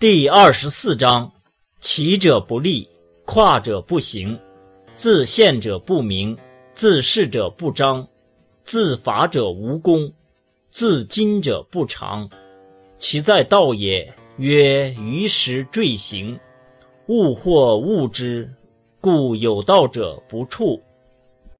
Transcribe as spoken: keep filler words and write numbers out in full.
第二十四章：骑者不立，跨者不行，自见者不明，自是者不彰，自伐者无功，自矜者不长。其在道也，曰于时坠行，物或恶之，故有道者不处。